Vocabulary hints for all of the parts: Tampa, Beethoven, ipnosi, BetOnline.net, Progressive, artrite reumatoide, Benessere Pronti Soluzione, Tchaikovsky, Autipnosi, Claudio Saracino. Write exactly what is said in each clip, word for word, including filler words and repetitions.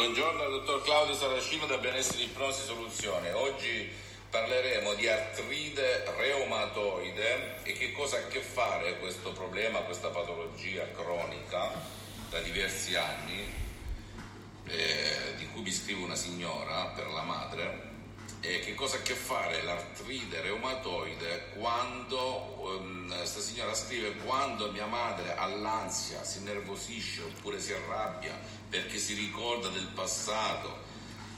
Buongiorno al dottor Claudio Saracino da Benessere Pronti Soluzione. Oggi parleremo di artrite reumatoide e che cosa ha a che fare questo problema, questa patologia cronica da diversi anni, eh, di cui mi scrive una signora per la madre, e che cosa ha a che fare l'artrite reumatoide quando, ehm, questa signora scrive, quando mia madre ha l'ansia, si nervosisce oppure si arrabbia perché si ricorda del passato,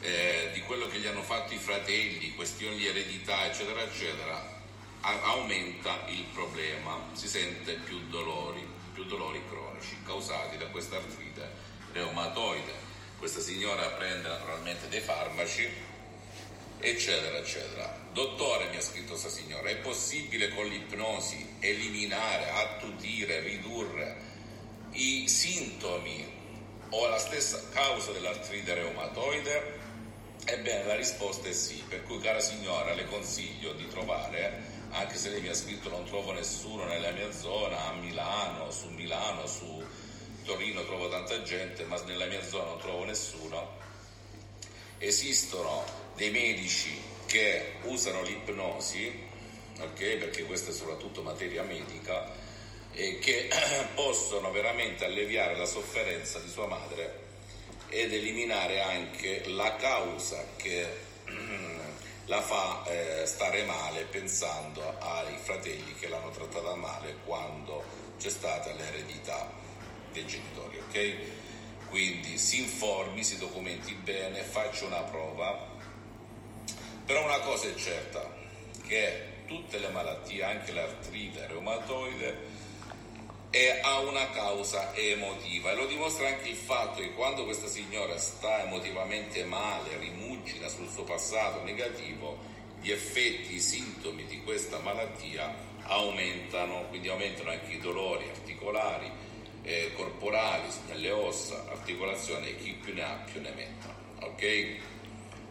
eh, di quello che gli hanno fatto i fratelli, questioni di eredità, eccetera, eccetera, a- aumenta il problema, si sente più dolori, più dolori cronici causati da questa artrite reumatoide. Questa signora prende naturalmente dei farmaci, eccetera, eccetera. Dottore, mi ha scritto questa signora, è possibile con l'ipnosi eliminare, attutire, ridurre i sintomi o la stessa causa dell'artrite reumatoide? Ebbene, la risposta è sì, per cui, cara signora, le consiglio di trovare, anche se lei mi ha scritto non trovo nessuno nella mia zona, a Milano, su Milano, su Torino trovo tanta gente, ma nella mia zona non trovo nessuno, esistono dei medici che usano l'ipnosi, ok, perché questa è soprattutto materia medica, e che possono veramente alleviare la sofferenza di sua madre ed eliminare anche la causa che la fa eh, stare male, pensando ai fratelli che l'hanno trattata male quando c'è stata l'eredità dei genitori, ok? Quindi si informi, si documenti bene, faccia una prova. Però una cosa è certa, che tutte le malattie, anche l'artrite reumatoide, e ha una causa emotiva, e lo dimostra anche il fatto che quando questa signora sta emotivamente male, rimugina sul suo passato negativo, gli effetti, i sintomi di questa malattia aumentano, quindi aumentano anche i dolori articolari, eh, corporali, nelle ossa, articolazioni, e chi più ne ha più ne metta, ok?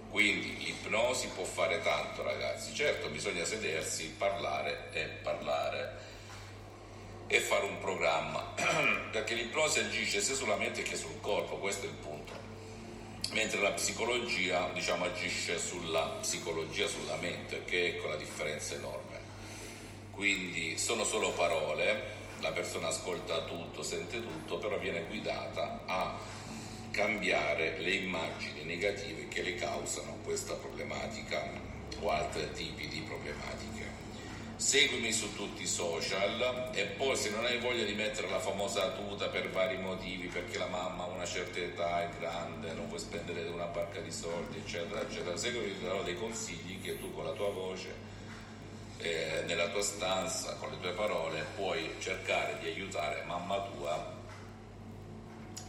Quindi l'ipnosi può fare tanto, ragazzi. Certo, bisogna sedersi, parlare e parlare e fare un programma, perché l'ipnosi agisce sia sulla mente che sul corpo, questo è il punto, mentre la psicologia, diciamo, agisce sulla psicologia, sulla mente, che ecco la differenza enorme. Quindi sono solo parole, la persona ascolta tutto, sente tutto, però viene guidata a cambiare le immagini negative che le causano questa problematica o altri tipi di problematiche. Seguimi su tutti i social, e poi se non hai voglia di mettere la famosa tuta per vari motivi, perché la mamma ha una certa età, è grande, non vuoi spendere una barca di soldi, eccetera, eccetera, seguimi, ti darò dei consigli che tu con la tua voce, eh, nella tua stanza, con le tue parole, puoi cercare di aiutare mamma tua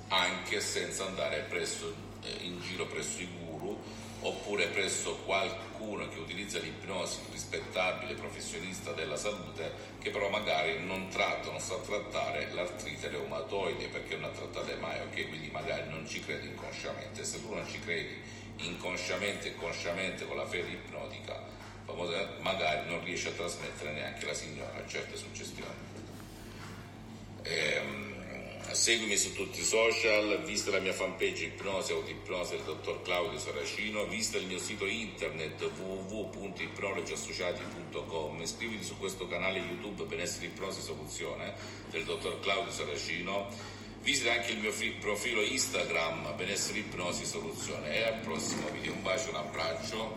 anche senza andare presso, eh, in giro presso i guru, oppure presso qualcuno che utilizza l'ipnosi, rispettabile professionista della salute, che però magari non tratta, non sa trattare l'artrite reumatoide, perché non la trattate mai, ok? Quindi magari non ci credi inconsciamente. Se tu non ci credi inconsciamente e consciamente con la fede ipnotica, magari non riesci a trasmettere neanche la signora certe suggestioni. Ehm... Seguimi su tutti i social, visita la mia fanpage Ipnosi Autipnosi del dottor Claudio Saracino, visita il mio sito internet w w w punto ipnologiassociati punto com, iscriviti su questo canale YouTube Benessere Pronti Soluzione del dottor Claudio Saracino, visita anche il mio fi- profilo Instagram Benessere Pronti Soluzione, e al prossimo video. Un bacio, un abbraccio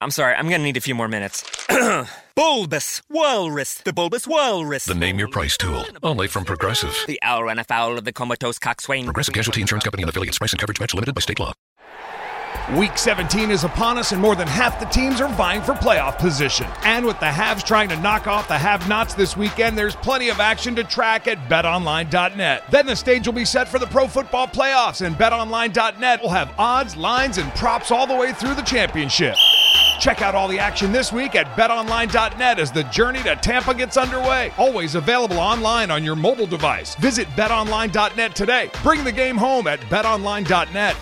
I'm sorry, I'm going to need a few more minutes. Bulbous Walrus, the Bulbous Walrus. The Name Your Price tool, only from Progressive. The owl ran afoul of the comatose coxswain. Progressive Casualty Insurance Company and affiliates. Price and coverage match limited by state law. Week seventeen is upon us, and more than half the teams are vying for playoff position. And with the haves trying to knock off the have-nots this weekend, there's plenty of action to track at bet online dot net. Then the stage will be set for the pro football playoffs, and bet online dot net will have odds, lines, and props all the way through the championship. Check out all the action this week at bet online dot net as the journey to Tampa gets underway. Always available online on your mobile device. Visit bet online dot net today. Bring the game home at bet online dot net.